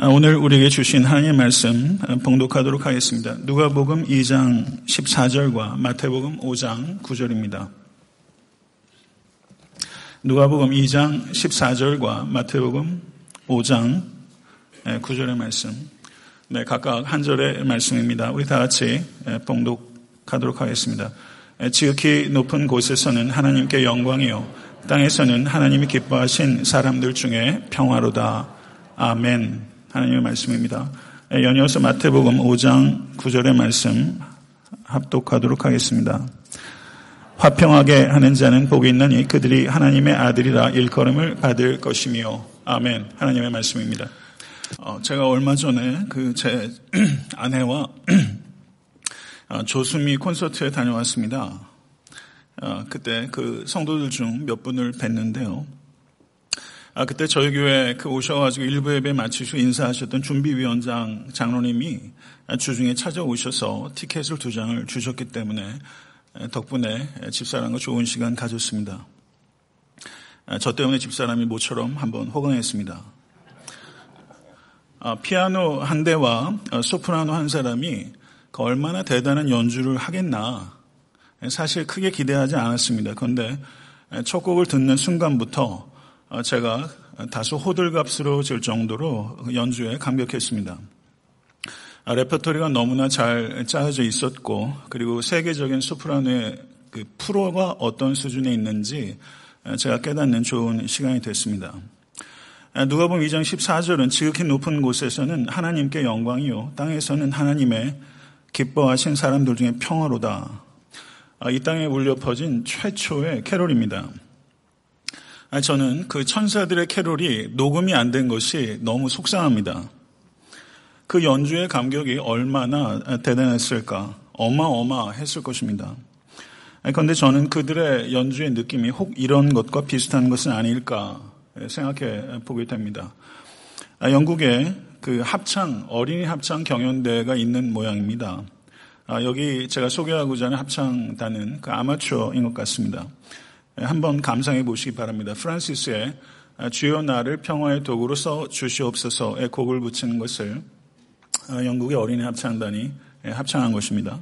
오늘 우리에게 주신 하나님의 말씀 봉독하도록 하겠습니다. 누가복음 2장 14절과 마태복음 5장 9절입니다. 누가복음 2장 14절과 마태복음 5장 9절의 말씀, 각각 한 절의 말씀입니다. 우리 다 같이 봉독하도록 하겠습니다. 지극히 높은 곳에서는 하나님께 영광이요 땅에서는 하나님이 기뻐하신 사람들 중에 평화로다. 아멘. 하나님의 말씀입니다. 연이어서 마태복음 5장 9절의 말씀 합독하도록 하겠습니다. 화평하게 하는 자는 복이 있나니 그들이 하나님의 아들이라 일컬음을 받을 것이며. 아멘. 하나님의 말씀입니다. 제가 얼마 전에 제 아내와 조수미 콘서트에 다녀왔습니다. 그때 성도들 중 몇 분을 뵀는데요. 그때 저희 교회 오셔가지고 일부 예배 마치시고 인사하셨던 준비위원장 장로님이 주중에 찾아오셔서 티켓을 2장을 주셨기 때문에 덕분에 집사람과 좋은 시간 가졌습니다. 저 때문에 집사람이 모처럼 한번 호강했습니다. 피아노 한 대와 소프라노 한 사람이 얼마나 대단한 연주를 하겠나 사실 크게 기대하지 않았습니다. 그런데 첫 곡을 듣는 순간부터 제가 다소 호들갑스러워질 정도로 연주에 감격했습니다. 레퍼토리가 너무나 잘 짜여져 있었고, 그리고 세계적인 소프라노의 프로가 어떤 수준에 있는지 제가 깨닫는 좋은 시간이 됐습니다. 누가복음 2장 14절은 지극히 높은 곳에서는 하나님께 영광이요 땅에서는 하나님의 기뻐하신 사람들 중에 평화로다. 이 땅에 울려 퍼진 최초의 캐롤입니다. 저는 천사들의 캐롤이 녹음이 안 된 것이 너무 속상합니다. 그 연주의 감격이 얼마나 대단했을까, 어마어마했을 것입니다. 그런데 저는 그들의 연주의 느낌이 혹 이런 것과 비슷한 것은 아닐까 생각해 보게 됩니다. 영국에 어린이 합창 경연대회가 있는 모양입니다. 여기 제가 소개하고자 하는 합창단은 아마추어인 것 같습니다. 한번 감상해 보시기 바랍니다. 프란시스의 주여 나를 평화의 도구로 써 주시옵소서의 곡을 붙이는 것을 영국의 어린이 합창단이 합창한 것입니다.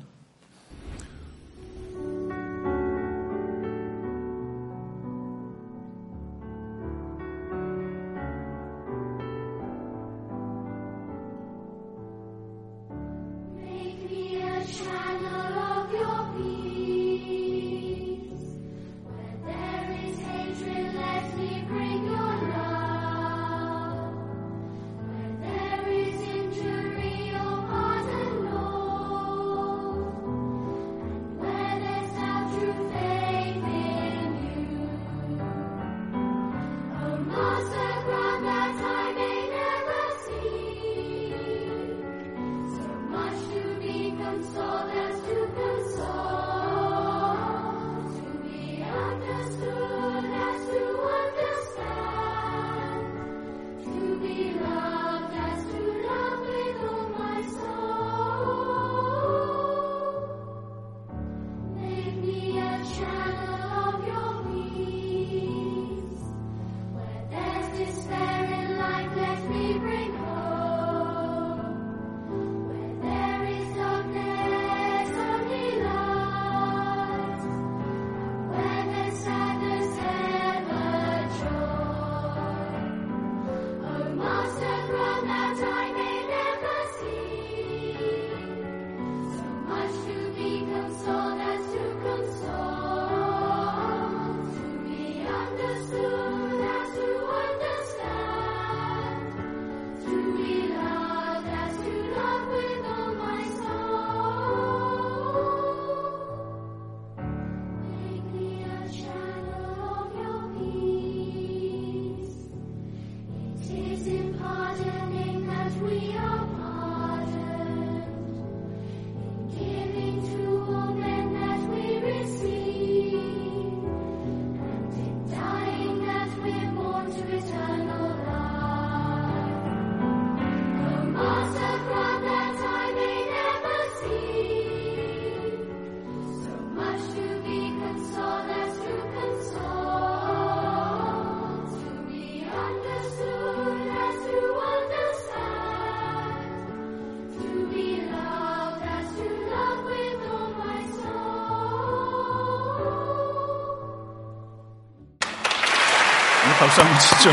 박수 한번 치죠.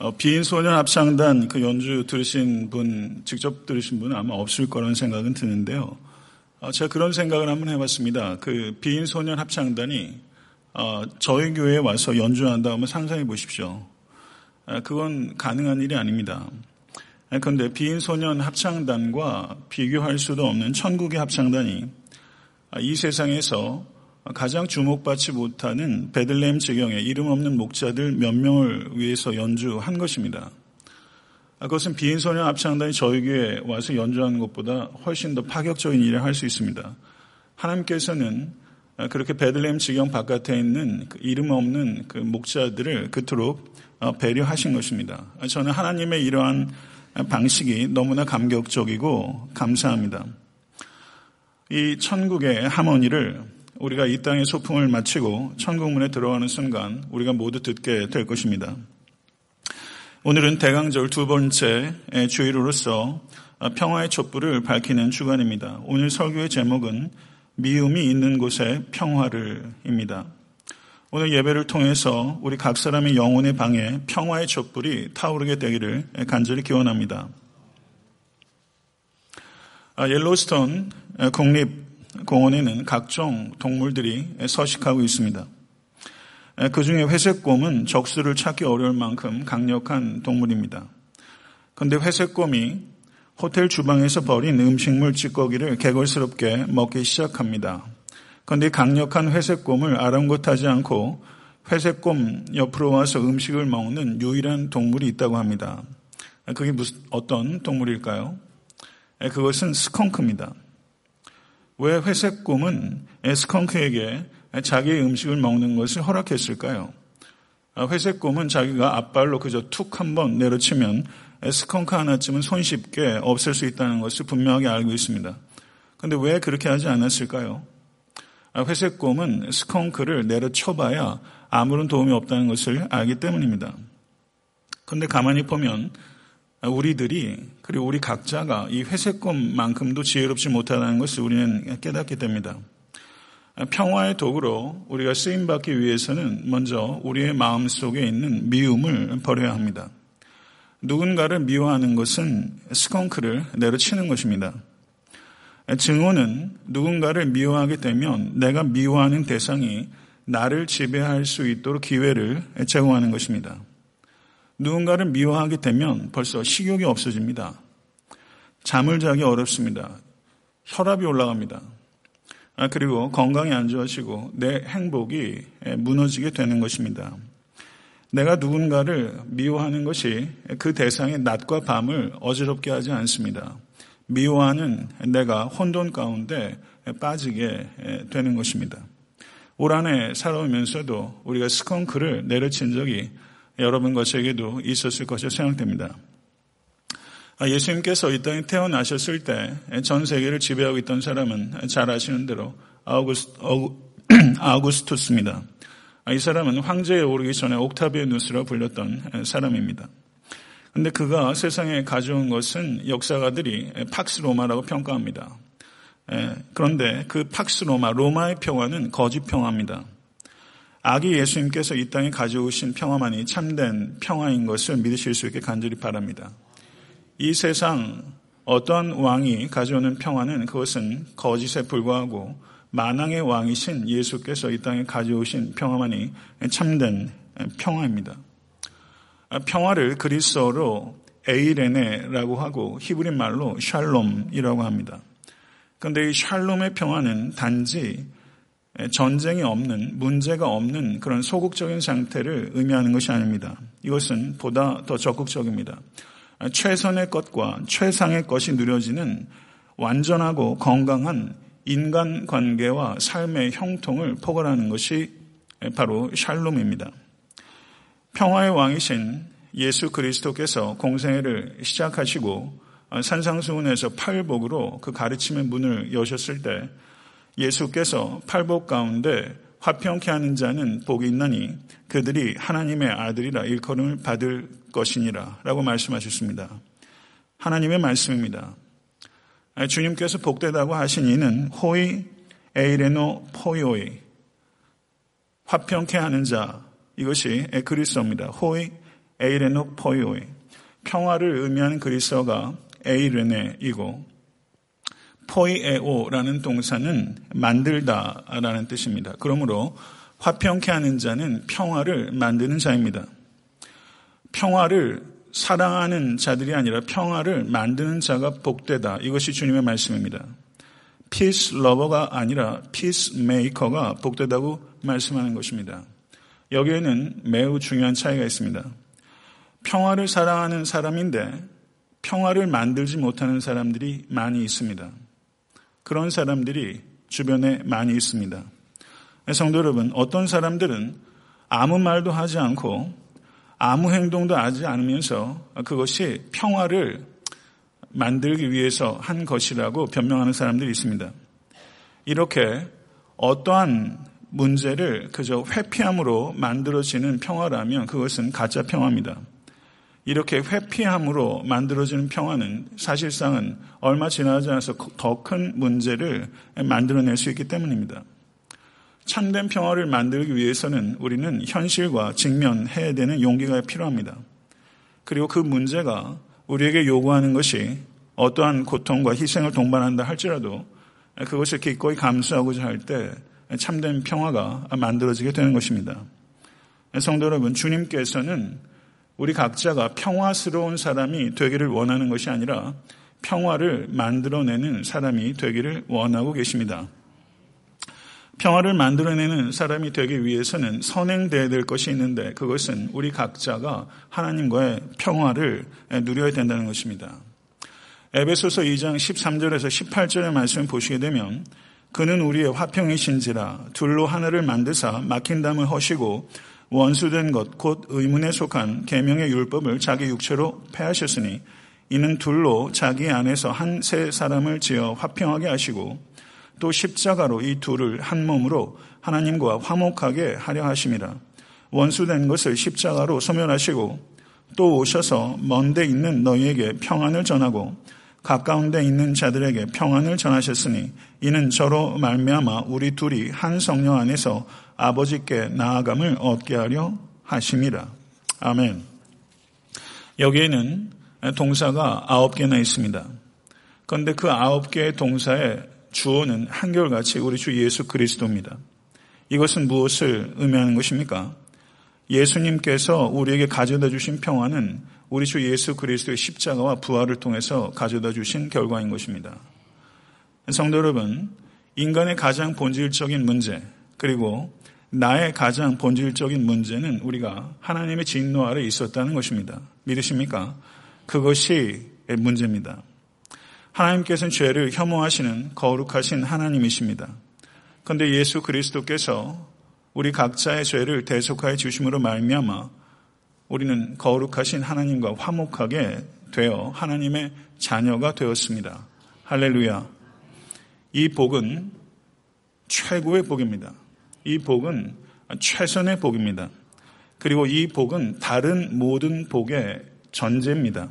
네. 비인소년 합창단 그 연주 들으신 분, 직접 들으신 분은 아마 없을 거라는 생각은 드는데요. 제가 그런 생각을 한번 해봤습니다. 그 비인소년 합창단이 저희 교회에 와서 연주한다 하면 상상해 보십시오. 그건 가능한 일이 아닙니다. 그런데 비인소년 합창단과 비교할 수도 없는 천국의 합창단이 이 세상에서 가장 주목받지 못하는 베들레헴 지경에 이름 없는 목자들 몇 명을 위해서 연주한 것입니다. 그것은 비인소년 합창단이 저희 교회에 와서 연주하는 것보다 훨씬 더 파격적인 일을 할 수 있습니다. 하나님께서는 그렇게 베들레헴 지경 바깥에 있는 그 이름 없는 그 목자들을 그토록 배려하신 것입니다. 저는 하나님의 이러한 방식이 너무나 감격적이고 감사합니다. 이 천국의 하모니를 우리가 이 땅의 소풍을 마치고 천국문에 들어가는 순간 우리가 모두 듣게 될 것입니다. 오늘은 대강절 두 번째 주일로서 평화의 촛불을 밝히는 주간입니다. 오늘 설교의 제목은 미움이 있는 곳에 평화를입니다. 오늘 예배를 통해서 우리 각 사람의 영혼의 방에 평화의 촛불이 타오르게 되기를 간절히 기원합니다. 옐로우스턴 국립공원에는 각종 동물들이 서식하고 있습니다. 그중에 회색곰은 적수를 찾기 어려울 만큼 강력한 동물입니다. 그런데 회색곰이 호텔 주방에서 버린 음식물 찌꺼기를 개걸스럽게 먹기 시작합니다. 그런데 강력한 회색곰을 아랑곳하지 않고 회색곰 옆으로 와서 음식을 먹는 유일한 동물이 있다고 합니다. 그게 어떤 동물일까요? 그것은 스컹크입니다. 왜 회색곰은 스컹크에게 자기의 음식을 먹는 것을 허락했을까요? 회색곰은 자기가 앞발로 그저 툭 한번 내려치면 스컹크 하나쯤은 손쉽게 없앨 수 있다는 것을 분명하게 알고 있습니다. 그런데 왜 그렇게 하지 않았을까요? 회색곰은 스컹크를 내려쳐봐야 아무런 도움이 없다는 것을 알기 때문입니다. 그런데 가만히 보면 우리들이, 그리고 우리 각자가 이 회색곰만큼도 지혜롭지 못하다는 것을 우리는 깨닫게 됩니다. 평화의 도구로 우리가 쓰임받기 위해서는 먼저 우리의 마음속에 있는 미움을 버려야 합니다. 누군가를 미워하는 것은 스컹크를 내려치는 것입니다. 증오는 누군가를 미워하게 되면 내가 미워하는 대상이 나를 지배할 수 있도록 기회를 제공하는 것입니다. 누군가를 미워하게 되면 벌써 식욕이 없어집니다. 잠을 자기 어렵습니다. 혈압이 올라갑니다. 그리고 건강이 안 좋아지고 내 행복이 무너지게 되는 것입니다. 내가 누군가를 미워하는 것이 그 대상의 낮과 밤을 어지럽게 하지 않습니다. 미워하는 내가 혼돈 가운데 빠지게 되는 것입니다. 올 한 해 살아오면서도 우리가 스컹크를 내려친 적이 여러분과 저에게도 있었을 것이라 생각됩니다. 예수님께서 이 땅에 태어나셨을 때 전 세계를 지배하고 있던 사람은 잘 아시는 대로 아우구스투스입니다. 이 사람은 황제에 오르기 전에 옥타비아누스라 불렸던 사람입니다. 그런데 그가 세상에 가져온 것은 역사가들이 팍스로마라고 평가합니다. 그런데 그 팍스로마, 로마의 평화는 거짓 평화입니다. 아기 예수님께서 이 땅에 가져오신 평화만이 참된 평화인 것을 믿으실 수 있게 간절히 바랍니다. 이 세상 어떤 왕이 가져오는 평화는 그것은 거짓에 불과하고 만왕의 왕이신 예수께서 이 땅에 가져오신 평화만이 참된 평화입니다. 평화를 그리스어로 에이레네라고 하고 히브리 말로 샬롬이라고 합니다. 그런데 이 샬롬의 평화는 단지 전쟁이 없는, 문제가 없는 그런 소극적인 상태를 의미하는 것이 아닙니다. 이것은 보다 더 적극적입니다. 최선의 것과 최상의 것이 누려지는 완전하고 건강한 인간관계와 삶의 형통을 포괄하는 것이 바로 샬롬입니다. 평화의 왕이신 예수 그리스도께서 공생애를 시작하시고 산상수훈에서 팔복으로 그 가르침의 문을 여셨을 때 예수께서 팔복 가운데 화평케 하는 자는 복이 있나니 그들이 하나님의 아들이라 일컬음을 받을 것이니라 라고 말씀하셨습니다. 하나님의 말씀입니다. 주님께서 복되다고 하신 이는 호이 에이레노 포요이, 화평케 하는 자, 이것이 그리스어입니다. 호이 에이레노 포요이, 평화를 의미하는 그리스어가 에이레네이고, 포이에오라는 동사는 만들다라는 뜻입니다. 그러므로 화평케 하는 자는 평화를 만드는 자입니다. 평화를 사랑하는 자들이 아니라 평화를 만드는 자가 복되다. 이것이 주님의 말씀입니다. peace lover가 아니라 peace maker가 복되다고 말씀하는 것입니다. 여기에는 매우 중요한 차이가 있습니다. 평화를 사랑하는 사람인데 평화를 만들지 못하는 사람들이 많이 있습니다. 그런 사람들이 주변에 많이 있습니다. 성도 여러분, 어떤 사람들은 아무 말도 하지 않고 아무 행동도 하지 않으면서 그것이 평화를 만들기 위해서 한 것이라고 변명하는 사람들이 있습니다. 이렇게 어떠한 문제를 그저 회피함으로 만들어지는 평화라면 그것은 가짜 평화입니다. 이렇게 회피함으로 만들어지는 평화는 사실상은 얼마 지나지 않아서 더 큰 문제를 만들어낼 수 있기 때문입니다. 참된 평화를 만들기 위해서는 우리는 현실과 직면해야 되는 용기가 필요합니다. 그리고 그 문제가 우리에게 요구하는 것이 어떠한 고통과 희생을 동반한다 할지라도 그것을 기꺼이 감수하고자 할 때 참된 평화가 만들어지게 되는 것입니다. 성도 여러분, 주님께서는 우리 각자가 평화스러운 사람이 되기를 원하는 것이 아니라 평화를 만들어내는 사람이 되기를 원하고 계십니다. 평화를 만들어내는 사람이 되기 위해서는 선행되어야 될 것이 있는데 그것은 우리 각자가 하나님과의 평화를 누려야 된다는 것입니다. 에베소서 2장 13절에서 18절의 말씀을 보시게 되면 그는 우리의 화평이신지라 둘로 하나를 만드사 막힌 담을 허시고 원수된 것 곧 의문에 속한 계명의 율법을 자기 육체로 패하셨으니 이는 둘로 자기 안에서 한 새 사람을 지어 화평하게 하시고 또 십자가로 이 둘을 한 몸으로 하나님과 화목하게 하려 하심이라. 원수된 것을 십자가로 소멸하시고 또 오셔서 먼 데 있는 너희에게 평안을 전하고 가까운 데 있는 자들에게 평안을 전하셨으니 이는 저로 말미암아 우리 둘이 한 성령 안에서 아버지께 나아감을 얻게 하려 하심이라. 아멘. 여기에는 동사가 9개나 있습니다. 그런데 그 9개의 동사에 주어는 한결같이 우리 주 예수 그리스도입니다. 이것은 무엇을 의미하는 것입니까? 예수님께서 우리에게 가져다 주신 평화는 우리 주 예수 그리스도의 십자가와 부활을 통해서 가져다 주신 결과인 것입니다. 성도 여러분, 인간의 가장 본질적인 문제, 그리고 나의 가장 본질적인 문제는 우리가 하나님의 진노 아래 있었다는 것입니다. 믿으십니까? 그것이 문제입니다. 하나님께서는 죄를 혐오하시는 거룩하신 하나님이십니다. 그런데 예수 그리스도께서 우리 각자의 죄를 대속하여 주심으로 말미암아 우리는 거룩하신 하나님과 화목하게 되어 하나님의 자녀가 되었습니다. 할렐루야. 이 복은 최고의 복입니다. 이 복은 최선의 복입니다. 그리고 이 복은 다른 모든 복의 전제입니다.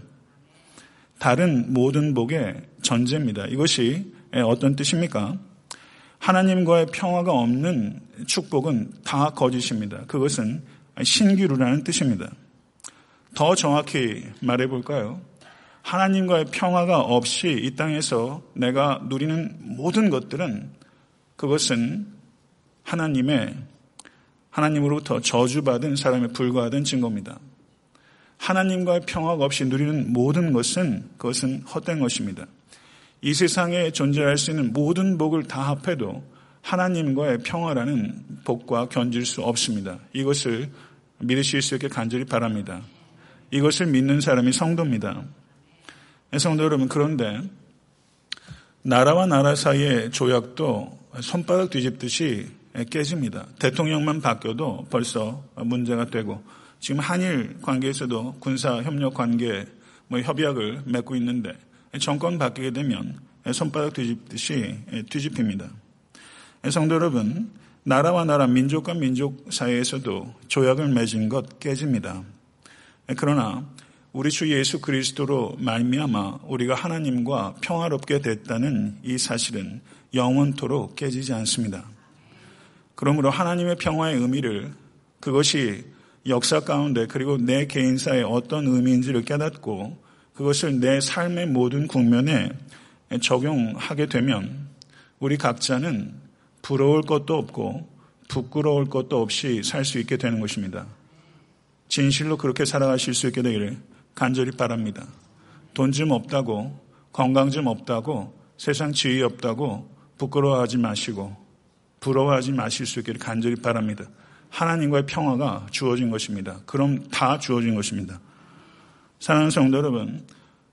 다른 모든 복의 전제입니다. 이것이 어떤 뜻입니까? 하나님과의 평화가 없는 축복은 다 거짓입니다. 그것은 신기루라는 뜻입니다. 더 정확히 말해볼까요? 하나님과의 평화가 없이 이 땅에서 내가 누리는 모든 것들은 그것은 하나님으로부터 저주받은 사람에 불과하던 증거입니다. 하나님과의 평화가 없이 누리는 모든 것은 그것은 헛된 것입니다. 이 세상에 존재할 수 있는 모든 복을 다 합해도 하나님과의 평화라는 복과 견줄 수 없습니다. 이것을 믿으실 수 있게 간절히 바랍니다. 이것을 믿는 사람이 성도입니다. 성도 여러분, 그런데 나라와 나라 사이의 조약도 손바닥 뒤집듯이 깨집니다. 대통령만 바뀌어도 벌써 문제가 되고 지금 한일 관계에서도 군사협력관계 협약을 맺고 있는데 정권 바뀌게 되면 손바닥 뒤집듯이 뒤집힙니다. 성도 여러분, 나라와 나라, 민족과 민족 사이에서도 조약을 맺은 것 깨집니다. 그러나 우리 주 예수 그리스도로 말미암아 우리가 하나님과 평화롭게 됐다는 이 사실은 영원토록 깨지지 않습니다. 그러므로 하나님의 평화의 의미를, 그것이 역사 가운데 그리고 내 개인사의 어떤 의미인지를 깨닫고 그것을 내 삶의 모든 국면에 적용하게 되면 우리 각자는 부러울 것도 없고 부끄러울 것도 없이 살 수 있게 되는 것입니다. 진실로 그렇게 살아가실 수 있게 되기를 간절히 바랍니다. 돈 좀 없다고, 건강 좀 없다고, 세상 지위 없다고 부끄러워하지 마시고 부러워하지 마실 수 있기를 간절히 바랍니다. 하나님과의 평화가 주어진 것입니다. 그럼 다 주어진 것입니다. 사랑하는 성도 여러분,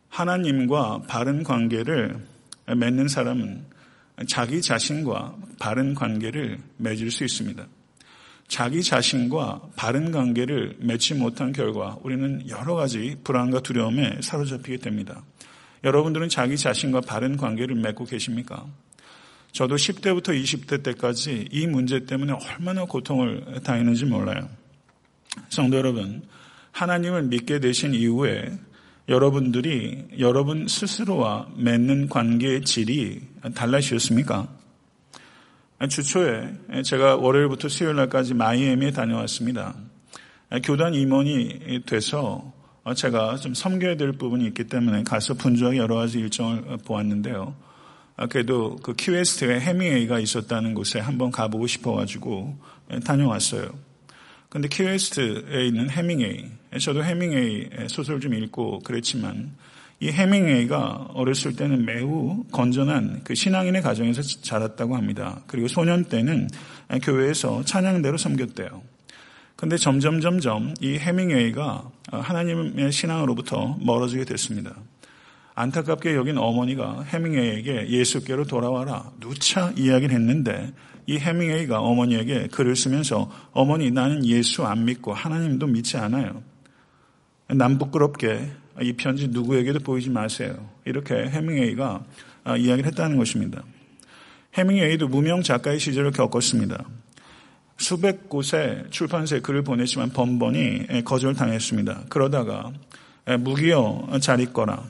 하나님과 바른 관계를 맺는 사람은 자기 자신과 바른 관계를 맺을 수 있습니다. 자기 자신과 바른 관계를 맺지 못한 결과 우리는 여러 가지 불안과 두려움에 사로잡히게 됩니다. 여러분들은 자기 자신과 바른 관계를 맺고 계십니까? 저도 10대부터 20대 때까지 이 문제 때문에 얼마나 고통을 당했는지 몰라요. 성도 여러분, 하나님을 믿게 되신 이후에 여러분들이 여러분 스스로와 맺는 관계의 질이 달라지셨습니까? 주초에 제가 월요일부터 수요일날까지 마이애미에 다녀왔습니다. 교단 임원이 돼서 제가 좀 섬겨야 될 부분이 있기 때문에 가서 분주하게 여러 가지 일정을 보았는데요. 그래도 그 키웨스트에 헤밍웨이가 있었다는 곳에 한번 가보고 싶어가지고 다녀왔어요. 근데 키웨스트에 있는 헤밍웨이, 저도 헤밍웨이 소설 좀 읽고 그랬지만 이 헤밍웨이가 어렸을 때는 매우 건전한 그 신앙인의 가정에서 자랐다고 합니다. 그리고 소년 때는 교회에서 찬양대로 섬겼대요. 근데 점점 이 헤밍웨이가 하나님의 신앙으로부터 멀어지게 됐습니다. 안타깝게 여긴 어머니가 헤밍웨이에게 예수께로 돌아와라 누차 이야기를 했는데 이 헤밍웨이가 어머니에게 글을 쓰면서 어머니 나는 예수 안 믿고 하나님도 믿지 않아요. 난 부끄럽게 이 편지 누구에게도 보이지 마세요. 이렇게 헤밍웨이가 이야기를 했다는 것입니다. 헤밍웨이도 무명 작가의 시절을 겪었습니다. 수백 곳의 출판사에 글을 보냈지만 번번이 거절당했습니다. 그러다가 무기여 잘 있거라,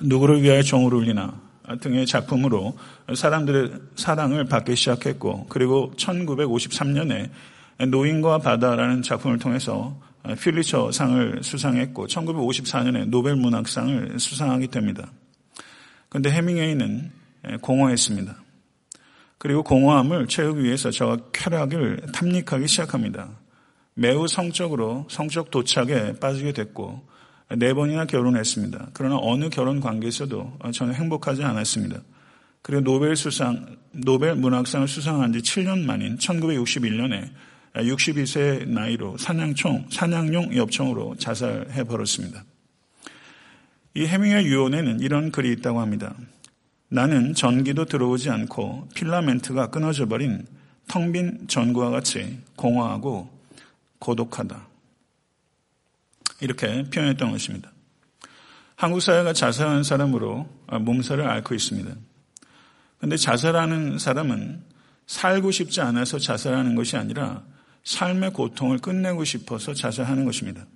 누구를 위하여 종을 울리나 등의 작품으로 사람들의 사랑을 받기 시작했고, 그리고 1953년에 노인과 바다라는 작품을 통해서 퓰리처 상을 수상했고 1954년에 노벨문학상을 수상하게 됩니다. 그런데 헤밍웨이는 공허했습니다. 그리고 공허함을 채우기 위해서 저와 쾌락을 탐닉하기 시작합니다. 매우 성적으로 성적 도착에 빠지게 됐고 4번이나 결혼했습니다. 그러나 어느 결혼 관계에서도 저는 행복하지 않았습니다. 그리고 노벨 문학상을 수상한 지 7년 만인 1961년에 61세의 나이로 산양용 엽총으로 자살해 버렸습니다. 이 헤밍웨이 유언에는 이런 글이 있다고 합니다. 나는 전기도 들어오지 않고 필라멘트가 끊어져 버린 텅 빈 전구와 같이 공허하고 고독하다. 이렇게 표현했던 것입니다. 한국 사회가 자살하는 사람으로 몸살을 앓고 있습니다. 그런데 자살하는 사람은 살고 싶지 않아서 자살하는 것이 아니라 삶의 고통을 끝내고 싶어서 자살하는 것입니다.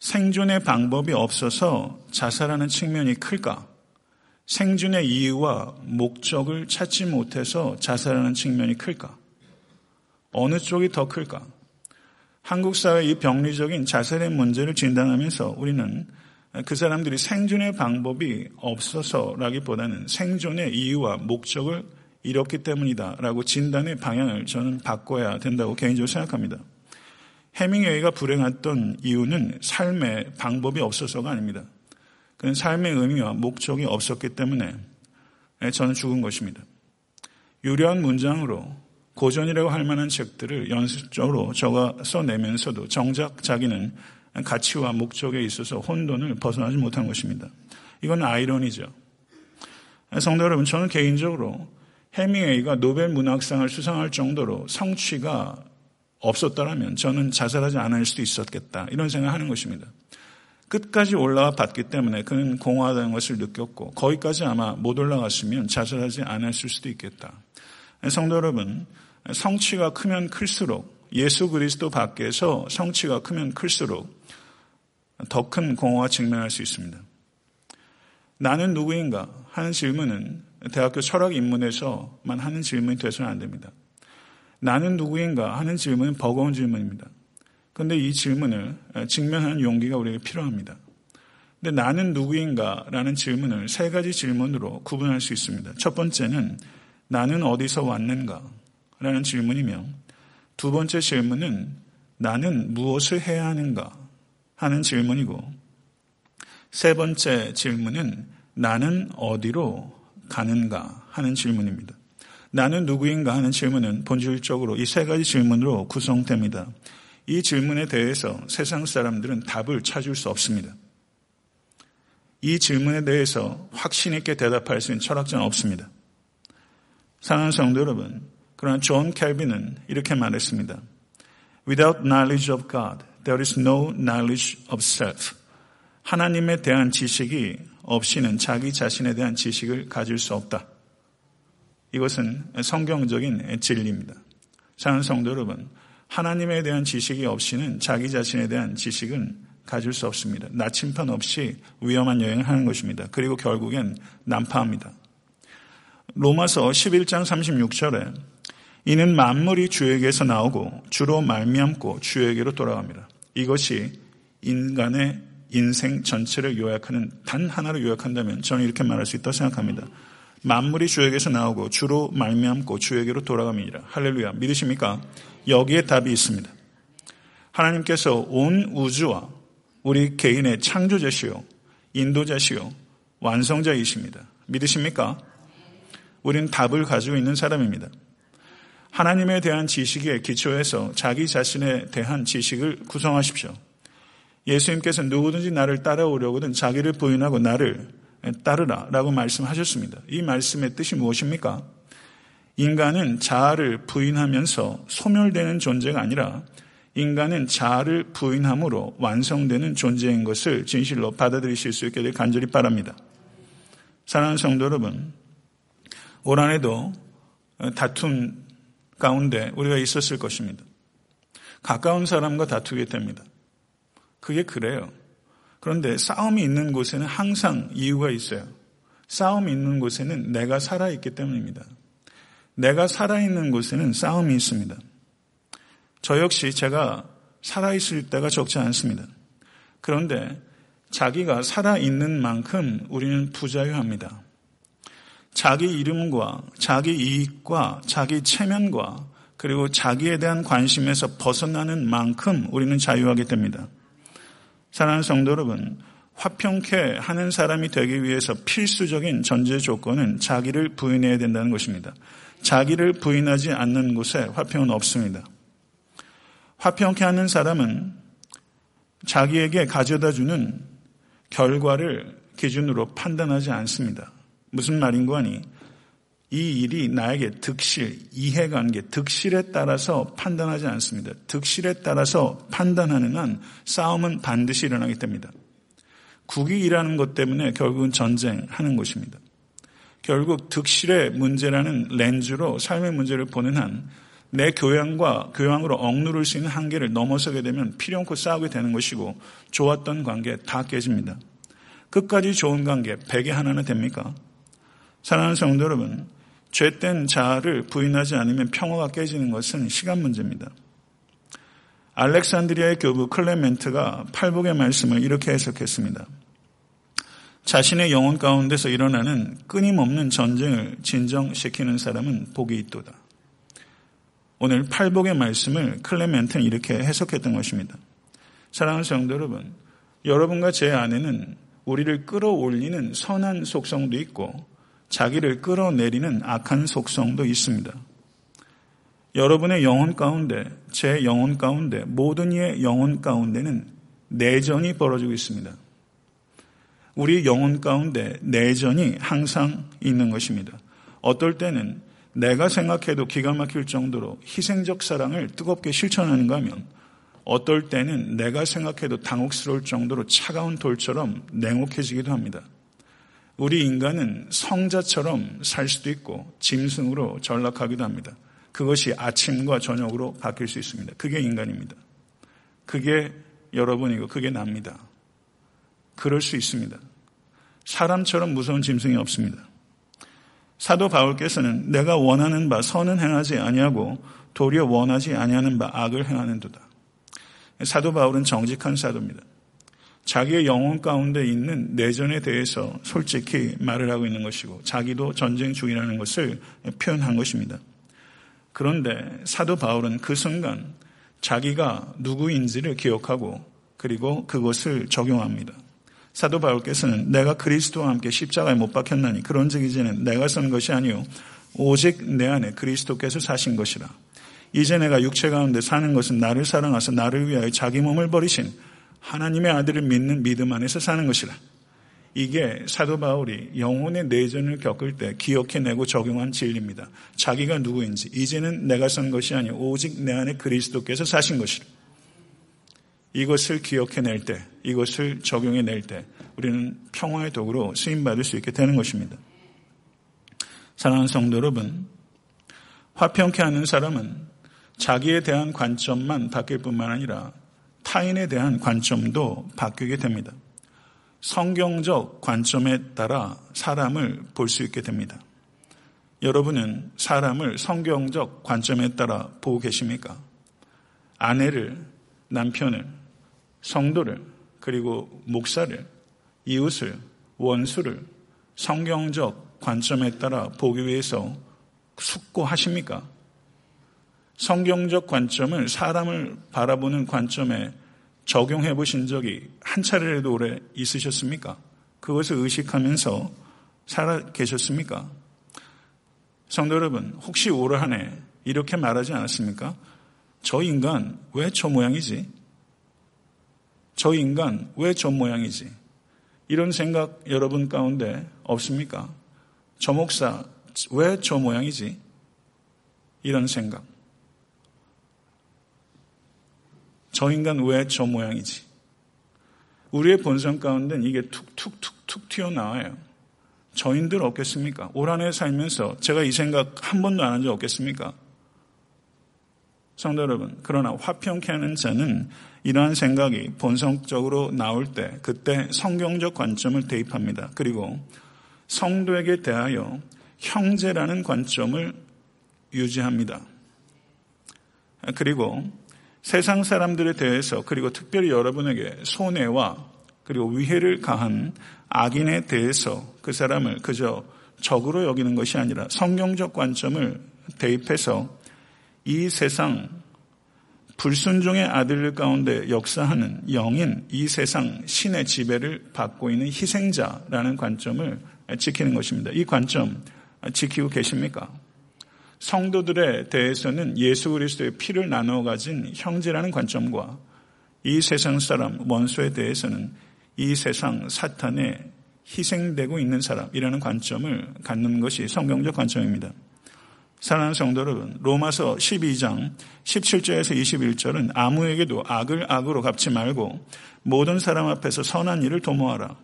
생존의 방법이 없어서 자살하는 측면이 클까? 생존의 이유와 목적을 찾지 못해서 자살하는 측면이 클까? 어느 쪽이 더 클까? 한국 사회의 이 병리적인 자살의 문제를 진단하면서 우리는 그 사람들이 생존의 방법이 없어서라기보다는 생존의 이유와 목적을 잃었기 때문이다라고 진단의 방향을 저는 바꿔야 된다고 개인적으로 생각합니다. 헤밍웨이가 불행했던 이유는 삶의 방법이 없어서가 아닙니다. 그는 삶의 의미와 목적이 없었기 때문에 저는 죽은 것입니다. 유려한 문장으로 고전이라고 할 만한 책들을 연습적으로 저가 써내면서도 정작 자기는 가치와 목적에 있어서 혼돈을 벗어나지 못한 것입니다. 이건 아이러니죠. 성도 여러분, 저는 개인적으로 헤밍웨이가 노벨 문학상을 수상할 정도로 성취가 없었다면 저는 자살하지 않을 수도 있었겠다, 이런 생각하는 것입니다. 끝까지 올라와 봤기 때문에 그는 공허하다는 것을 느꼈고 거기까지 아마 못 올라갔으면 자살하지 않았을 수도 있겠다. 성도 여러분, 성취가 크면 클수록, 예수 그리스도 밖에서 성취가 크면 클수록 더 큰 공허와 직면할 수 있습니다. 나는 누구인가 하는 질문은 대학교 철학 입문에서만 하는 질문이 돼서는 안 됩니다. 나는 누구인가 하는 질문은 버거운 질문입니다. 그런데 이 질문을 직면하는 용기가 우리에게 필요합니다. 근데 나는 누구인가라는 질문을 세 가지 질문으로 구분할 수 있습니다. 첫 번째는 나는 어디서 왔는가라는 질문이며, 두 번째 질문은 나는 무엇을 해야 하는가 하는 질문이고, 세 번째 질문은 나는 어디로 가는가 하는 질문입니다. 나는 누구인가 하는 질문은 본질적으로 이 세 가지 질문으로 구성됩니다. 이 질문에 대해서 세상 사람들은 답을 찾을 수 없습니다. 이 질문에 대해서 확신 있게 대답할 수 있는 철학자는 없습니다. 사랑하는 성도 여러분, 그러나 존 켈빈은 이렇게 말했습니다. Without knowledge of God, there is no knowledge of self. 하나님에 대한 지식이 없이는 자기 자신에 대한 지식을 가질 수 없다. 이것은 성경적인 진리입니다. 사랑하는 성도 여러분, 하나님에 대한 지식이 없이는 자기 자신에 대한 지식은 가질 수 없습니다. 나침판 없이 위험한 여행을 하는 것입니다. 그리고 결국엔 난파합니다. 로마서 11장 36절에 이는 만물이 주에게서 나오고 주로 말미암고 주에게로 돌아갑니다. 이것이 인간의 인생 전체를 요약하는 단 하나로 요약한다면 저는 이렇게 말할 수 있다고 생각합니다. 만물이 주에게서 나오고 주로 말미암고 주에게로 돌아갑니다. 할렐루야. 믿으십니까? 여기에 답이 있습니다. 하나님께서 온 우주와 우리 개인의 창조자시요 인도자시요 완성자이십니다. 믿으십니까? 우린 답을 가지고 있는 사람입니다. 하나님에 대한 지식에 기초해서 자기 자신에 대한 지식을 구성하십시오. 예수님께서 누구든지 나를 따라오려거든 자기를 부인하고 나를 따르라 라고 말씀하셨습니다. 이 말씀의 뜻이 무엇입니까? 인간은 자아를 부인하면서 소멸되는 존재가 아니라 인간은 자아를 부인함으로 완성되는 존재인 것을 진실로 받아들이실 수 있게 될 간절히 바랍니다. 사랑하는 성도 여러분, 올 한 해도 다툼 가운데 우리가 있었을 것입니다. 가까운 사람과 다투게 됩니다. 그게 그래요. 그런데 싸움이 있는 곳에는 항상 이유가 있어요. 싸움이 있는 곳에는 내가 살아있기 때문입니다. 내가 살아있는 곳에는 싸움이 있습니다. 저 역시 제가 살아있을 때가 적지 않습니다. 그런데 자기가 살아있는 만큼 우리는 부자유합니다. 자기 이름과 자기 이익과 자기 체면과 그리고 자기에 대한 관심에서 벗어나는 만큼 우리는 자유하게 됩니다. 사랑하는 성도 여러분, 화평케 하는 사람이 되기 위해서 필수적인 전제 조건은 자기를 부인해야 된다는 것입니다. 자기를 부인하지 않는 곳에 화평은 없습니다. 화평케 하는 사람은 자기에게 가져다주는 결과를 기준으로 판단하지 않습니다. 무슨 말인고 하니 이 일이 나에게 득실, 이해관계, 득실에 따라서 판단하지 않습니다. 득실에 따라서 판단하는 한 싸움은 반드시 일어나게 됩니다. 국익이라는 것 때문에 결국은 전쟁하는 것입니다. 결국 득실의 문제라는 렌즈로 삶의 문제를 보는 한 내 교양과 교양으로 억누를 수 있는 한계를 넘어서게 되면 필연코 싸우게 되는 것이고 좋았던 관계 다 깨집니다. 끝까지 좋은 관계 100에 하나는 됩니까? 사랑하는 성도 여러분, 죄된 자아를 부인하지 않으면 평화가 깨지는 것은 시간 문제입니다. 알렉산드리아의 교부 클레멘트가 팔복의 말씀을 이렇게 해석했습니다. 자신의 영혼 가운데서 일어나는 끊임없는 전쟁을 진정시키는 사람은 복이 있도다. 오늘 팔복의 말씀을 클레멘트는 이렇게 해석했던 것입니다. 사랑하는 성도 여러분, 여러분과 제 안에는 우리를 끌어올리는 선한 속성도 있고 자기를 끌어내리는 악한 속성도 있습니다. 여러분의 영혼 가운데, 제 영혼 가운데, 모든 이의 영혼 가운데는 내전이 벌어지고 있습니다. 우리 영혼 가운데 내전이 항상 있는 것입니다. 어떨 때는 내가 생각해도 기가 막힐 정도로 희생적 사랑을 뜨겁게 실천하는가 하면 어떨 때는 내가 생각해도 당혹스러울 정도로 차가운 돌처럼 냉혹해지기도 합니다. 우리 인간은 성자처럼 살 수도 있고 짐승으로 전락하기도 합니다. 그것이 아침과 저녁으로 바뀔 수 있습니다. 그게 인간입니다. 그게 여러분이고 그게 납니다. 그럴 수 있습니다. 사람처럼 무서운 짐승이 없습니다. 사도 바울께서는 내가 원하는 바 선은 행하지 아니하고 도리어 원하지 아니하는 바 악을 행하는도다. 사도 바울은 정직한 사도입니다. 자기의 영혼 가운데 있는 내전에 대해서 솔직히 말을 하고 있는 것이고 자기도 전쟁 중이라는 것을 표현한 것입니다. 그런데 사도 바울은 그 순간 자기가 누구인지를 기억하고 그리고 그것을 적용합니다. 사도 바울께서는 내가 그리스도와 함께 십자가에 못 박혔나니 그런즉 이제는 내가 선 것이 아니요 오직 내 안에 그리스도께서 사신 것이라. 이제 내가 육체 가운데 사는 것은 나를 사랑하사 나를 위하여 자기 몸을 버리신 하나님의 아들을 믿는 믿음 안에서 사는 것이라. 이게 사도 바울이 영혼의 내전을 겪을 때 기억해내고 적용한 진리입니다. 자기가 누구인지 이제는 내가 선 것이 아니요 오직 내 안에 그리스도께서 사신 것이라. 이것을 기억해낼 때, 이것을 적용해낼 때 우리는 평화의 도구로 쓰임받을 수 있게 되는 것입니다. 사랑하는 성도 여러분, 화평케 하는 사람은 자기에 대한 관점만 바뀔 뿐만 아니라 타인에 대한 관점도 바뀌게 됩니다. 성경적 관점에 따라 사람을 볼 수 있게 됩니다. 여러분은 사람을 성경적 관점에 따라 보고 계십니까? 아내를, 남편을, 성도를, 그리고 목사를, 이웃을, 원수를 성경적 관점에 따라 보기 위해서 숙고하십니까? 성경적 관점을 사람을 바라보는 관점에 적용해 보신 적이 한 차례라도 오래 있으셨습니까? 그것을 의식하면서 살아 계셨습니까? 성도 여러분, 혹시 올 한 해 이렇게 말하지 않았습니까? 저 인간 왜 저 모양이지? 저 인간 왜 저 모양이지? 이런 생각 여러분 가운데 없습니까? 저 목사 왜 저 모양이지? 이런 생각. 저 인간 왜 저 모양이지? 우리의 본성 가운데는 이게 툭툭툭툭 튀어나와요. 저인들 없겠습니까? 올 한 해 살면서 제가 이 생각 한 번도 안 한 적 없겠습니까? 성도 여러분, 그러나 화평케 하는 자는 이러한 생각이 본성적으로 나올 때 그때 성경적 관점을 대입합니다. 그리고 성도에게 대하여 형제라는 관점을 유지합니다. 그리고 세상 사람들에 대해서 그리고 특별히 여러분에게 손해와 그리고 위해를 가한 악인에 대해서 그 사람을 그저 적으로 여기는 것이 아니라 성경적 관점을 대입해서 이 세상 불순종의 아들 가운데 역사하는 영인, 이 세상 신의 지배를 받고 있는 희생자라는 관점을 지키는 것입니다. 이 관점 지키고 계십니까? 성도들에 대해서는 예수 그리스도의 피를 나누어 가진 형제라는 관점과 이 세상 사람 원수에 대해서는 이 세상 사탄에 희생되고 있는 사람이라는 관점을 갖는 것이 성경적 관점입니다. 사랑하는 성도 여러분, 로마서 12장 17절에서 21절은 아무에게도 악을 악으로 갚지 말고 모든 사람 앞에서 선한 일을 도모하라.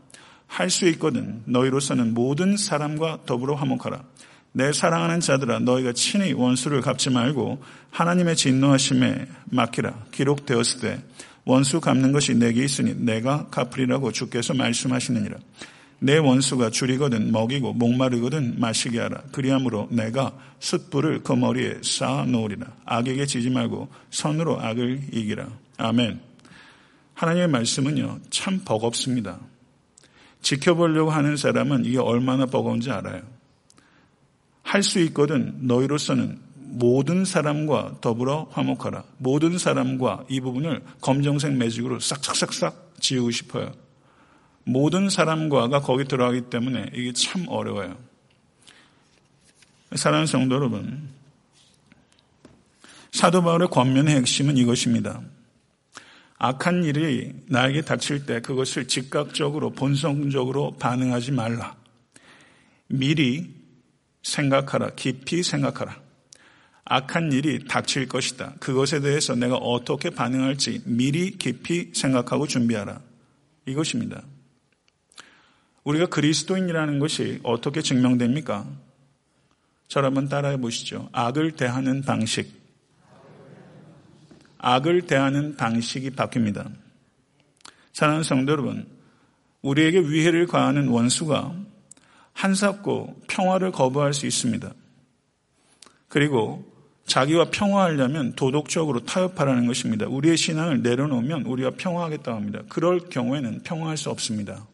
할 수 있거든 너희로서는 모든 사람과 더불어 화목하라. 내 사랑하는 자들아 너희가 친히 원수를 갚지 말고 하나님의 진노하심에 맡기라. 기록되었을 때 원수 갚는 것이 내게 있으니 내가 갚으리라고 주께서 말씀하시느니라. 내 원수가 줄이거든 먹이고 목마르거든 마시게 하라. 그리함으로 내가 숯불을 그 머리에 쌓아 놓으리라. 악에게 지지 말고 선으로 악을 이기라. 아멘. 하나님의 말씀은요 참 버겁습니다. 지켜보려고 하는 사람은 이게 얼마나 버거운지 알아요. 할 수 있거든 너희로서는 모든 사람과 더불어 화목하라. 모든 사람과 이 부분을 검정색 매직으로 싹싹싹싹 지우고 싶어요. 모든 사람과가 거기 들어가기 때문에 이게 참 어려워요. 사랑하는 성도 여러분, 사도 바울의 권면의 핵심은 이것입니다. 악한 일이 나에게 닥칠 때 그것을 즉각적으로 본성적으로 반응하지 말라. 미리 생각하라. 깊이 생각하라. 악한 일이 닥칠 것이다. 그것에 대해서 내가 어떻게 반응할지 미리 깊이 생각하고 준비하라. 이것입니다. 우리가 그리스도인이라는 것이 어떻게 증명됩니까? 저를 한번 따라해 보시죠. 악을 대하는 방식. 악을 대하는 방식이 바뀝니다. 사랑하는 성도 여러분, 우리에게 위해를 가하는 원수가 한사코 평화를 거부할 수 있습니다. 그리고 자기와 평화하려면 도덕적으로 타협하라는 것입니다. 우리의 신앙을 내려놓으면 우리가 평화하겠다고 합니다. 그럴 경우에는 평화할 수 없습니다.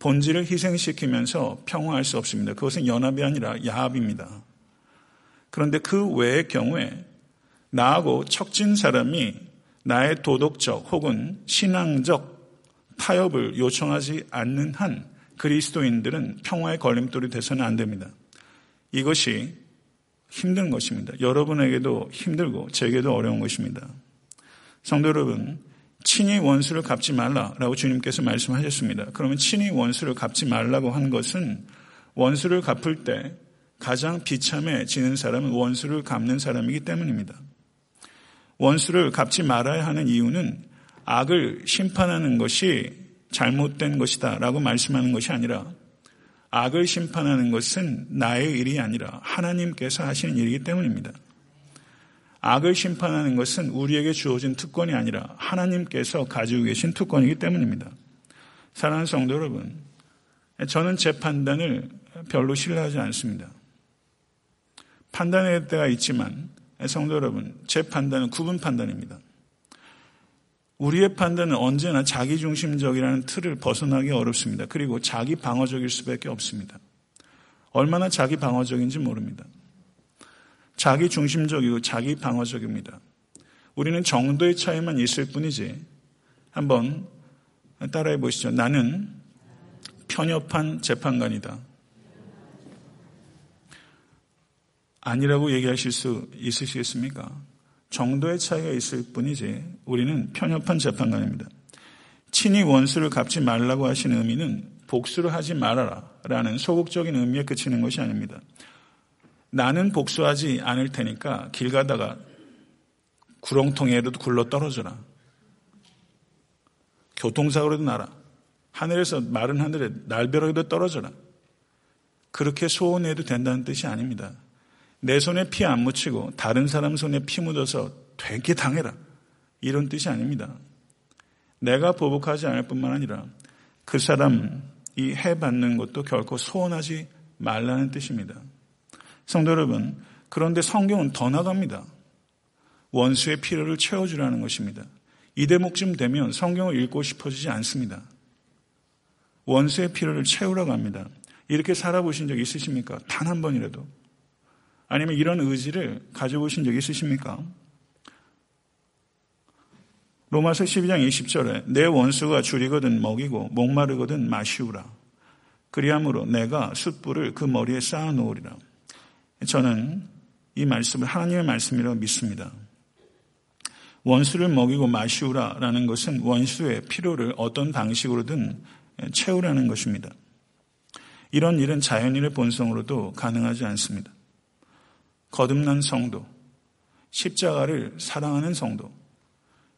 본질을 희생시키면서 평화할 수 없습니다. 그것은 연합이 아니라 야합입니다. 그런데 그 외의 경우에 나하고 척진 사람이 나의 도덕적 혹은 신앙적 타협을 요청하지 않는 한 그리스도인들은 평화의 걸림돌이 돼서는 안 됩니다. 이것이 힘든 것입니다. 여러분에게도 힘들고 제게도 어려운 것입니다. 성도 여러분, 친히 원수를 갚지 말라라고 주님께서 말씀하셨습니다. 그러면 친히 원수를 갚지 말라고 한 것은 원수를 갚을 때 가장 비참해지는 사람은 원수를 갚는 사람이기 때문입니다. 원수를 갚지 말아야 하는 이유는 악을 심판하는 것이 잘못된 것이다 라고 말씀하는 것이 아니라 악을 심판하는 것은 나의 일이 아니라 하나님께서 하시는 일이기 때문입니다. 악을 심판하는 것은 우리에게 주어진 특권이 아니라 하나님께서 가지고 계신 특권이기 때문입니다. 사랑하는 성도 여러분, 저는 제 판단을 별로 신뢰하지 않습니다. 판단할 때가 있지만 성도 여러분, 제 판단은 구분 판단입니다. 우리의 판단은 언제나 자기중심적이라는 틀을 벗어나기 어렵습니다. 그리고 자기 방어적일 수밖에 없습니다. 얼마나 자기 방어적인지 모릅니다. 자기중심적이고 자기 방어적입니다. 우리는 정도의 차이만 있을 뿐이지. 한번 따라해 보시죠. 나는 편협한 재판관이다. 아니라고 얘기하실 수 있으시겠습니까? 정도의 차이가 있을 뿐이지 우리는 편협한 재판관입니다. 친히 원수를 갚지 말라고 하시는 의미는 복수를 하지 말아라 라는 소극적인 의미에 그치는 것이 아닙니다. 나는 복수하지 않을 테니까 길 가다가 구렁텅이에도 굴러 떨어져라. 교통사고로도 나라. 하늘에서 마른 하늘에 날벼락에도 떨어져라. 그렇게 소원해도 된다는 뜻이 아닙니다. 내 손에 피 안 묻히고 다른 사람 손에 피 묻어서 되게 당해라. 이런 뜻이 아닙니다. 내가 보복하지 않을 뿐만 아니라 그 사람이 해받는 것도 결코 소원하지 말라는 뜻입니다. 성도 여러분, 그런데 성경은 더 나갑니다. 원수의 필요를 채워주라는 것입니다. 이 대목쯤 되면 성경을 읽고 싶어지지 않습니다. 원수의 필요를 채우라고 합니다. 이렇게 살아보신 적 있으십니까? 단 한 번이라도. 아니면 이런 의지를 가져보신 적 있으십니까? 로마서 12장 20절에 내 원수가 줄이거든 먹이고 목마르거든 마시우라. 그리함으로 내가 숯불을 그 머리에 쌓아놓으리라. 저는 이 말씀을 하나님의 말씀이라고 믿습니다. 원수를 먹이고 마시우라라는 것은 원수의 필요를 어떤 방식으로든 채우라는 것입니다. 이런 일은 자연인의 본성으로도 가능하지 않습니다. 거듭난 성도, 십자가를 사랑하는 성도,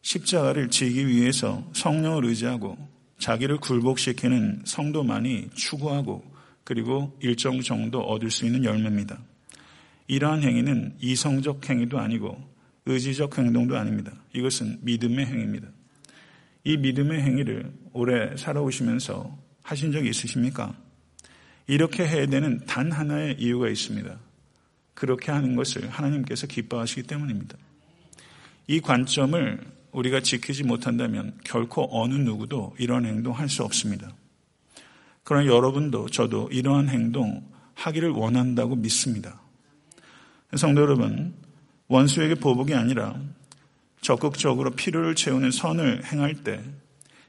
십자가를 지기 위해서 성령을 의지하고 자기를 굴복시키는 성도만이 추구하고 그리고 일정 정도 얻을 수 있는 열매입니다. 이러한 행위는 이성적 행위도 아니고 의지적 행동도 아닙니다. 이것은 믿음의 행위입니다. 이 믿음의 행위를 오래 살아오시면서 하신 적이 있으십니까? 이렇게 해야 되는 단 하나의 이유가 있습니다. 그렇게 하는 것을 하나님께서 기뻐하시기 때문입니다. 이 관점을 우리가 지키지 못한다면 결코 어느 누구도 이러한 행동할 수 없습니다. 그러나 여러분도 저도 이러한 행동 하기를 원한다고 믿습니다. 성도 여러분, 원수에게 보복이 아니라 적극적으로 필요를 채우는 선을 행할 때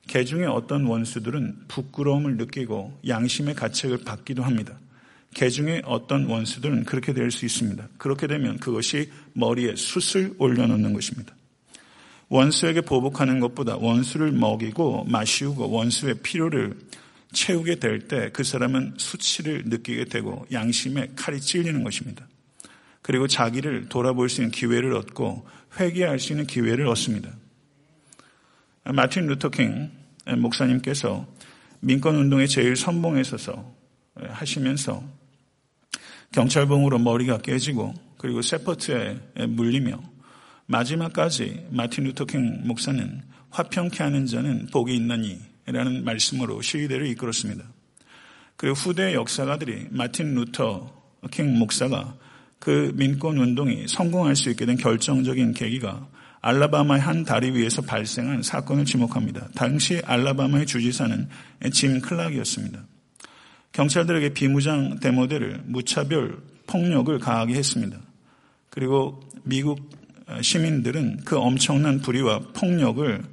개중에 어떤 원수들은 부끄러움을 느끼고 양심의 가책을 받기도 합니다. 개중에 어떤 원수들은 그렇게 될 수 있습니다. 그렇게 되면 그것이 머리에 숯을 올려놓는 것입니다. 원수에게 보복하는 것보다 원수를 먹이고 마시우고 원수의 필요를 채우게 될 때 그 사람은 수치를 느끼게 되고 양심에 칼이 찔리는 것입니다. 그리고 자기를 돌아볼 수 있는 기회를 얻고 회개할 수 있는 기회를 얻습니다. 마틴 루터킹 목사님께서 민권운동의 제일 선봉에 서서 하시면서 경찰봉으로 머리가 깨지고 그리고 세포트에 물리며 마지막까지 마틴 루터킹 목사는 화평케 하는 자는 복이 있나니 라는 말씀으로 시위대를 이끌었습니다. 그리고 후대 역사가들이 마틴 루터킹 목사가 그 민권운동이 성공할 수 있게 된 결정적인 계기가 알라바마의 한 다리 위에서 발생한 사건을 지목합니다. 당시 알라바마의 주지사는 짐 클락이었습니다. 경찰들에게 비무장 데모대를 무차별 폭력을 가하게 했습니다. 그리고 미국 시민들은 그 엄청난 불의와 폭력을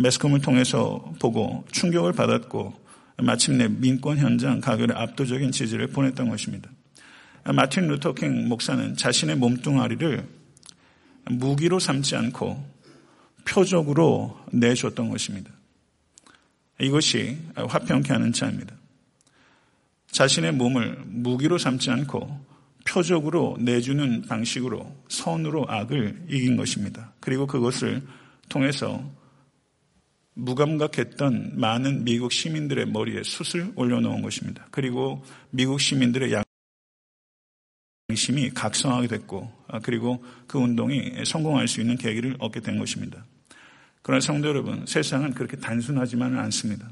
매스컴을 통해서 보고 충격을 받았고 마침내 민권 현장 가결에 압도적인 지지를 보냈던 것입니다. 마틴 루터킹 목사는 자신의 몸뚱아리를 무기로 삼지 않고 표적으로 내줬던 것입니다. 이것이 화평케 하는 자입니다. 자신의 몸을 무기로 삼지 않고 표적으로 내주는 방식으로 선으로 악을 이긴 것입니다. 그리고 그것을 통해서 무감각했던 많은 미국 시민들의 머리에 숯을 올려놓은 것입니다. 그리고 미국 시민들의 양심이 각성하게 됐고 그리고 그 운동이 성공할 수 있는 계기를 얻게 된 것입니다. 그러나 성도 여러분, 세상은 그렇게 단순하지만은 않습니다.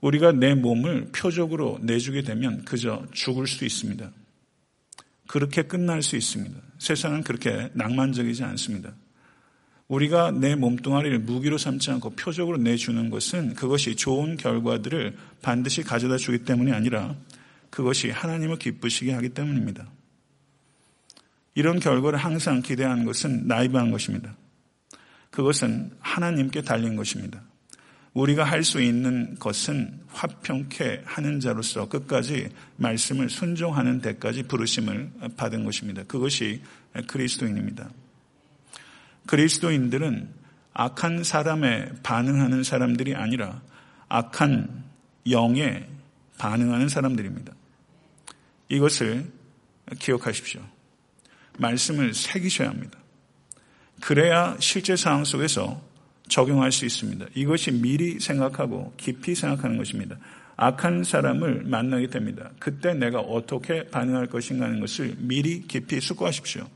우리가 내 몸을 표적으로 내주게 되면 그저 죽을 수 있습니다. 그렇게 끝날 수 있습니다. 세상은 그렇게 낭만적이지 않습니다. 우리가 내 몸뚱아리를 무기로 삼지 않고 표적으로 내주는 것은 그것이 좋은 결과들을 반드시 가져다 주기 때문이 아니라 그것이 하나님을 기쁘시게 하기 때문입니다. 이런 결과를 항상 기대하는 것은 나이브한 것입니다. 그것은 하나님께 달린 것입니다. 우리가 할 수 있는 것은 화평케 하는 자로서 끝까지 말씀을 순종하는 데까지 부르심을 받은 것입니다. 그것이 그리스도인입니다. 그리스도인들은 악한 사람에 반응하는 사람들이 아니라 악한 영에 반응하는 사람들입니다. 이것을 기억하십시오. 말씀을 새기셔야 합니다. 그래야 실제 상황 속에서 적용할 수 있습니다. 이것이 미리 생각하고 깊이 생각하는 것입니다. 악한 사람을 만나게 됩니다. 그때 내가 어떻게 반응할 것인가 하는 것을 미리 깊이 숙고하십시오.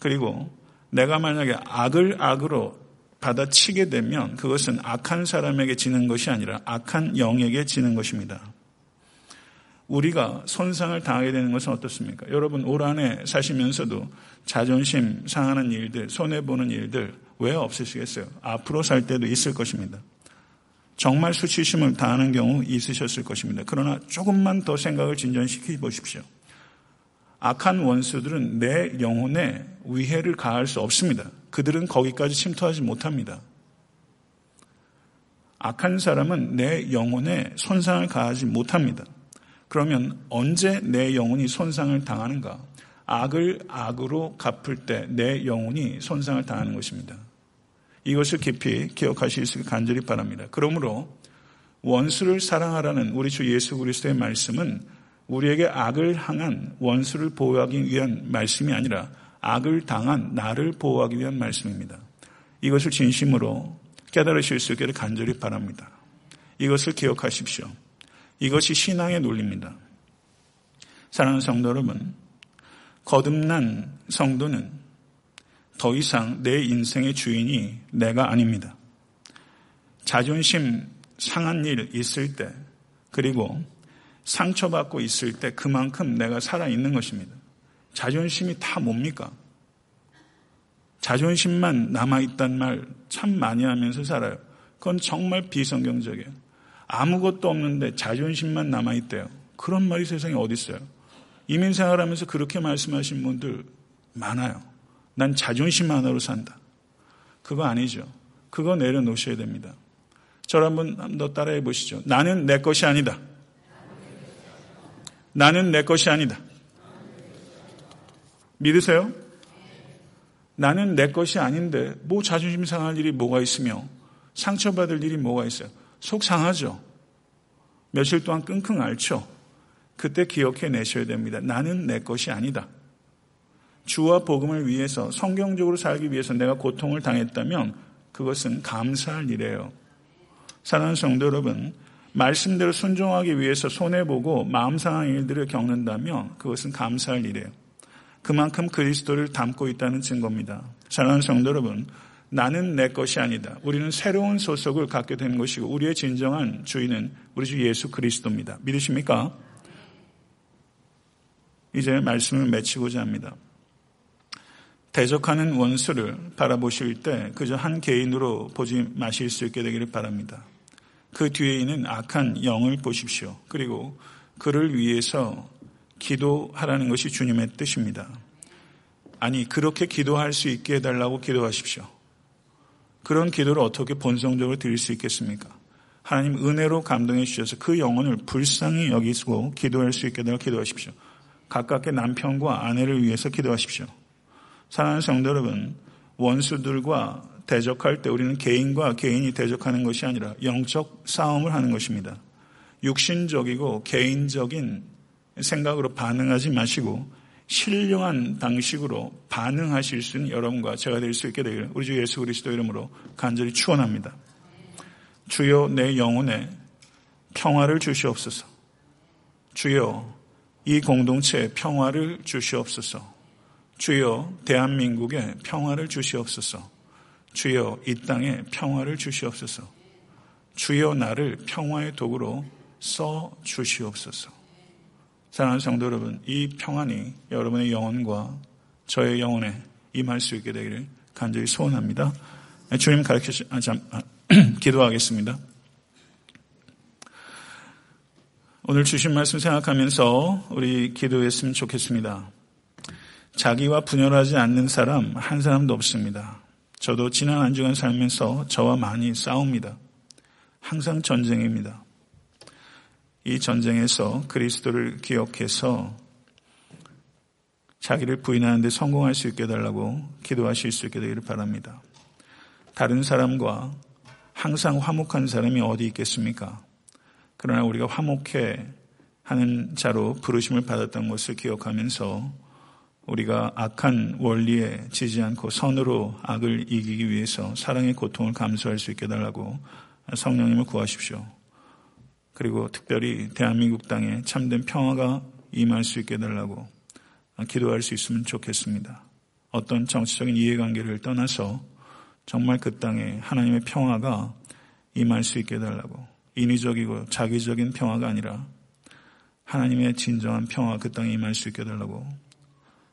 그리고 내가 만약에 악을 악으로 받아치게 되면 그것은 악한 사람에게 지는 것이 아니라 악한 영에게 지는 것입니다. 우리가 손상을 당하게 되는 것은 어떻습니까? 여러분 올 한 해 사시면서도 자존심 상하는 일들, 손해보는 일들 왜 없으시겠어요? 앞으로 살 때도 있을 것입니다. 정말 수치심을 당하는 경우 있으셨을 것입니다. 그러나 조금만 더 생각을 진전시켜 보십시오. 악한 원수들은 내 영혼에 위해를 가할 수 없습니다. 그들은 거기까지 침투하지 못합니다. 악한 사람은 내 영혼에 손상을 가하지 못합니다. 그러면 언제 내 영혼이 손상을 당하는가? 악을 악으로 갚을 때 내 영혼이 손상을 당하는 것입니다. 이것을 깊이 기억하실 수 있기를 간절히 바랍니다. 그러므로 원수를 사랑하라는 우리 주 예수 그리스도의 말씀은 우리에게 악을 향한 원수를 보호하기 위한 말씀이 아니라 악을 당한 나를 보호하기 위한 말씀입니다. 이것을 진심으로 깨달으실 수 있기를 간절히 바랍니다. 이것을 기억하십시오. 이것이 신앙의 논리입니다. 사랑하는 성도 여러분, 거듭난 성도는 더 이상 내 인생의 주인이 내가 아닙니다. 자존심 상한 일 있을 때 그리고 상처받고 있을 때 그만큼 내가 살아있는 것입니다. 자존심이 다 뭡니까? 자존심만 남아있단 말 참 많이 하면서 살아요. 그건 정말 비성경적이에요. 아무것도 없는데 자존심만 남아있대요. 그런 말이 세상에 어디 있어요? 이민생활 하면서 그렇게 말씀하신 분들 많아요. 난 자존심 하나로 산다. 그거 아니죠. 그거 내려놓으셔야 됩니다. 저를 한번 더 따라해 보시죠. 나는 내 것이 아니다. 나는 내 것이 아니다. 믿으세요? 나는 내 것이 아닌데 뭐 자존심 상할 일이 뭐가 있으며 상처받을 일이 뭐가 있어요? 속 상하죠. 며칠 동안 끙끙 앓죠. 그때 기억해내셔야 됩니다. 나는 내 것이 아니다. 주와 복음을 위해서 성경적으로 살기 위해서 내가 고통을 당했다면 그것은 감사할 일이에요. 사랑하는 성도 여러분, 말씀대로 순종하기 위해서 손해보고 마음 상한 일들을 겪는다면 그것은 감사할 일이에요. 그만큼 그리스도를 담고 있다는 증거입니다. 사랑하는 성도 여러분, 나는 내 것이 아니다. 우리는 새로운 소속을 갖게 된 것이고 우리의 진정한 주인은 우리 주 예수 그리스도입니다. 믿으십니까? 이제 말씀을 마치고자 합니다. 대적하는 원수를 바라보실 때 그저 한 개인으로 보지 마실 수 있게 되기를 바랍니다. 그 뒤에 있는 악한 영을 보십시오. 그리고 그를 위해서 기도하라는 것이 주님의 뜻입니다. 아니, 그렇게 기도할 수 있게 해달라고 기도하십시오. 그런 기도를 어떻게 본성적으로 드릴 수 있겠습니까? 하나님 은혜로 감동해 주셔서 그 영혼을 불쌍히 여기시고 기도할 수 있게 해달라고 기도하십시오. 가깝게 남편과 아내를 위해서 기도하십시오. 사랑하는 성도 여러분, 원수들과 대적할 때 우리는 개인과 개인이 대적하는 것이 아니라 영적 싸움을 하는 것입니다. 육신적이고 개인적인 생각으로 반응하지 마시고 신령한 방식으로 반응하실 수 있는 여러분과 제가 될 수 있게 되기를 우리 주 예수 그리스도 이름으로 간절히 축원합니다. 주여 내 영혼에 평화를 주시옵소서. 주여 이 공동체에 평화를 주시옵소서. 주여 대한민국에 평화를 주시옵소서. 주여 이 땅에 평화를 주시옵소서. 주여 나를 평화의 도구로 써 주시옵소서. 사랑하는 성도 여러분, 이 평안이 여러분의 영혼과 저의 영혼에 임할 수 있게 되기를 간절히 소원합니다. 주님 기도하겠습니다. 오늘 주신 말씀 생각하면서 우리 기도했으면 좋겠습니다. 자기와 분열하지 않는 사람 한 사람도 없습니다. 저도 지난 한 주간 살면서 저와 많이 싸웁니다. 항상 전쟁입니다. 이 전쟁에서 그리스도를 기억해서 자기를 부인하는 데 성공할 수 있게 해달라고 기도하실 수 있게 되기를 바랍니다. 다른 사람과 항상 화목한 사람이 어디 있겠습니까? 그러나 우리가 화목해 하는 자로 부르심을 받았던 것을 기억하면서 우리가 악한 원리에 지지 않고 선으로 악을 이기기 위해서 사랑의 고통을 감수할 수 있게 해달라고 성령님을 구하십시오. 그리고 특별히 대한민국 땅에 참된 평화가 임할 수 있게 해달라고 기도할 수 있으면 좋겠습니다. 어떤 정치적인 이해관계를 떠나서 정말 그 땅에 하나님의 평화가 임할 수 있게 해달라고, 인위적이고 자기적인 평화가 아니라 하나님의 진정한 평화 그 땅에 임할 수 있게 해달라고,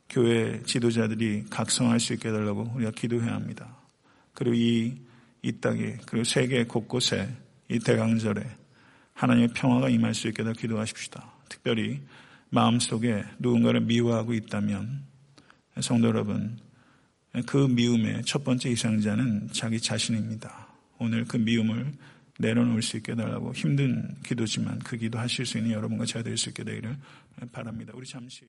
교회 지도자들이 각성할 수 있게 해달라고 우리가 기도해야 합니다. 그리고 이 땅에, 그리고 세계 곳곳에 이 대강절에 하나님의 평화가 임할 수 있게 해달라고 기도하십시다. 특별히 마음속에 누군가를 미워하고 있다면 성도 여러분, 그 미움의 첫 번째 희생자는 자기 자신입니다. 오늘 그 미움을 내려놓을 수 있게 해달라고 힘든 기도지만 그 기도하실 수 있는 여러분과 제가 될 수 있게 되기를 바랍니다. 우리 잠시